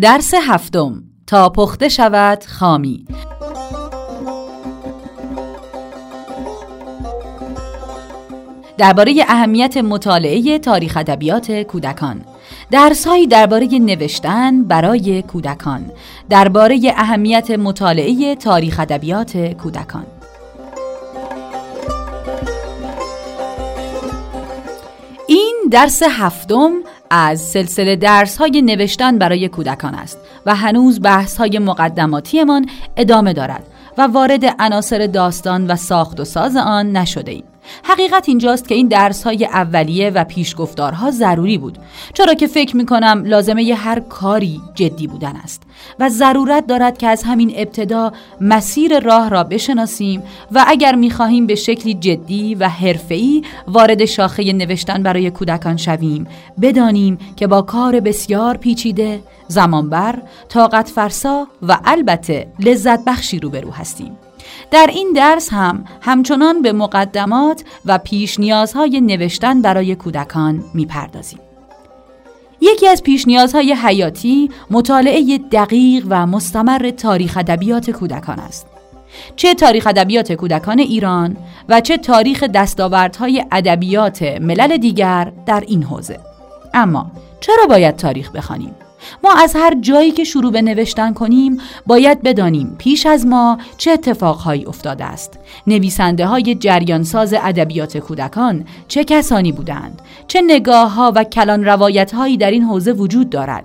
درس هفتم، تا پخته شود خامی. درباره اهمیت مطالعه تاریخ ادبیات کودکان، درس‌هایی درباره نوشتن برای کودکان، درباره اهمیت مطالعه تاریخ ادبیات کودکان. این درس هفتم از سلسله درس‌های نوشتن برای کودکان است و هنوز بحث‌های مقدماتی من ادامه دارد و وارد عناصر داستان و ساخت و ساز آن نشده ایم. حقیقت اینجاست که این درس‌های اولیه و پیشگفتارها ضروری بود، چرا که فکر می‌کنم لازمه ی هر کاری جدی بودن است و ضرورت دارد که از همین ابتدا مسیر راه را بشناسیم و اگر می‌خواهیم به شکلی جدی و حرفه‌ای وارد شاخه نوشتن برای کودکان شویم، بدانیم که با کار بسیار پیچیده، زمانبر، طاقت فرسا و البته لذت بخشی روبرو هستیم. در این درس هم همچنان به مقدمات و پیش نیازهای نوشتن برای کودکان میپردازیم. یکی از پیش نیازهای حیاتی مطالعه دقیق و مستمر تاریخ ادبیات کودکان است. چه تاریخ ادبیات کودکان ایران و چه تاریخ دستاوردهای ادبیات ملل دیگر در این حوزه. اما چرا باید تاریخ بخوانیم؟ ما از هر جایی که شروع به نوشتن کنیم باید بدانیم پیش از ما چه اتفاقهایی افتاده است، نویسنده های جریانساز ادبیات کودکان چه کسانی بودند، چه نگاه ها و کلان روایت هایی در این حوزه وجود دارد.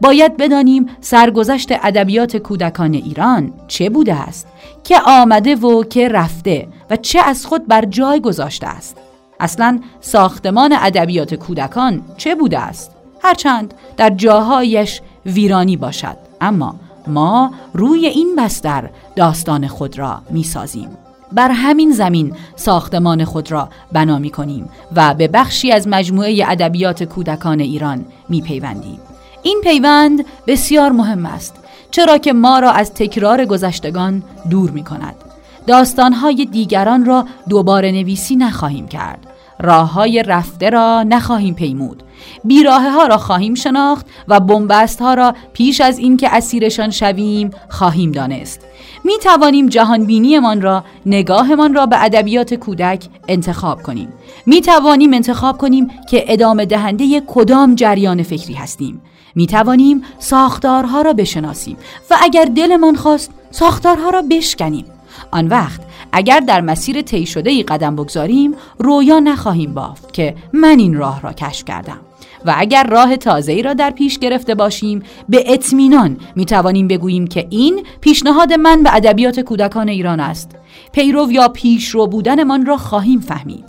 باید بدانیم سرگذشت ادبیات کودکان ایران چه بوده است، که آمده و که رفته و چه از خود بر جای گذاشته است. اصلا ساختمان ادبیات کودکان چه بوده است، هرچند در جاهایش ویرانی باشد، اما ما روی این بستر داستان خود را می سازیم. بر همین زمین ساختمان خود را بنا می کنیم و به بخشی از مجموعه ادبیات کودکان ایران می پیوندیم. این پیوند بسیار مهم است، چرا که ما را از تکرار گذشتگان دور می کند. داستانهای دیگران را دوباره نویسی نخواهیم کرد، راه‌های رفته را نخواهیم پیمود، بیراهه‌ها را خواهیم شناخت و بن‌بست‌ها را پیش از اینکه اسیرشان شویم خواهیم دانست. می توانیم جهانبینیمان را، نگاهمان را به ادبیات کودک انتخاب کنیم. می توانیم انتخاب کنیم که ادامه دهنده کدام جریان فکری هستیم. می توانیم ساختارها را بشناسیم و اگر دلمان خواست ساختارها را بشکنیم. آن وقت اگر در مسیر طی شده‌ای قدم بگذاریم، رویا نخواهیم بافت که من این راه را کشف کردم و اگر راه تازه‌ای را در پیش گرفته باشیم، به اطمینان می‌توانیم بگوییم که این پیشنهاد من به ادبیات کودکان ایران است. پیرو یا پیشرو بودنمان را خواهیم فهمید.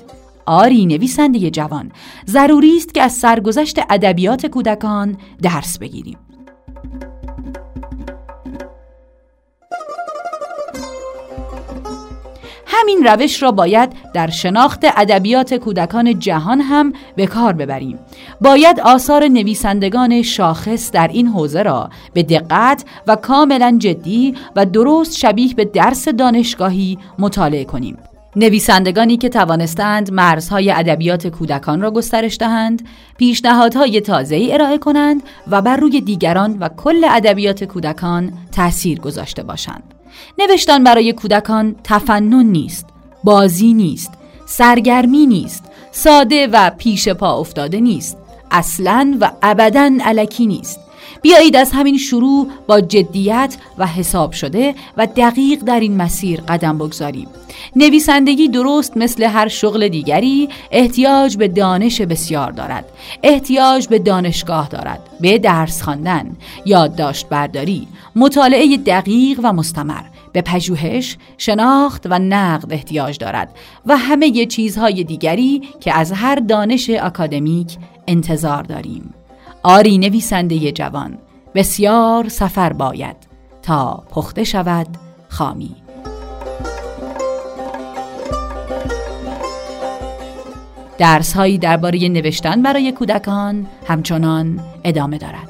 آری نویسنده جوان، ضروری است که از سرگذشت ادبیات کودکان درس بگیریم. همین روش را باید در شناخت ادبیات کودکان جهان هم به کار ببریم. باید آثار نویسندگان شاخص در این حوزه را به دقت و کاملا جدی و درست شبیه به درس دانشگاهی مطالعه کنیم. نویسندگانی که توانستند مرزهای ادبیات کودکان را گسترش دهند، پیشنهادهای تازه‌ای ارائه کنند و بر روی دیگران و کل ادبیات کودکان تأثیر گذاشته باشند. نوشتن برای کودکان تفنن نیست، بازی نیست، سرگرمی نیست، ساده و پیش پا افتاده نیست، اصلاً و ابداً الکی نیست. بیایید از همین شروع با جدیت و حساب شده و دقیق در این مسیر قدم بگذاریم. نویسندگی درست مثل هر شغل دیگری احتیاج به دانش بسیار دارد، احتیاج به دانشگاه دارد، به درس خواندن، یادداشت برداری، مطالعه دقیق و مستمر، به پژوهش، شناخت و نقد احتیاج دارد و همه چیزهای دیگری که از هر دانش اکادمیک انتظار داریم. آری نویسنده جوان، بسیار سفر باید تا پخته شود خامی. درس‌هایی درباره نوشتن برای کودکان همچنان ادامه دارد.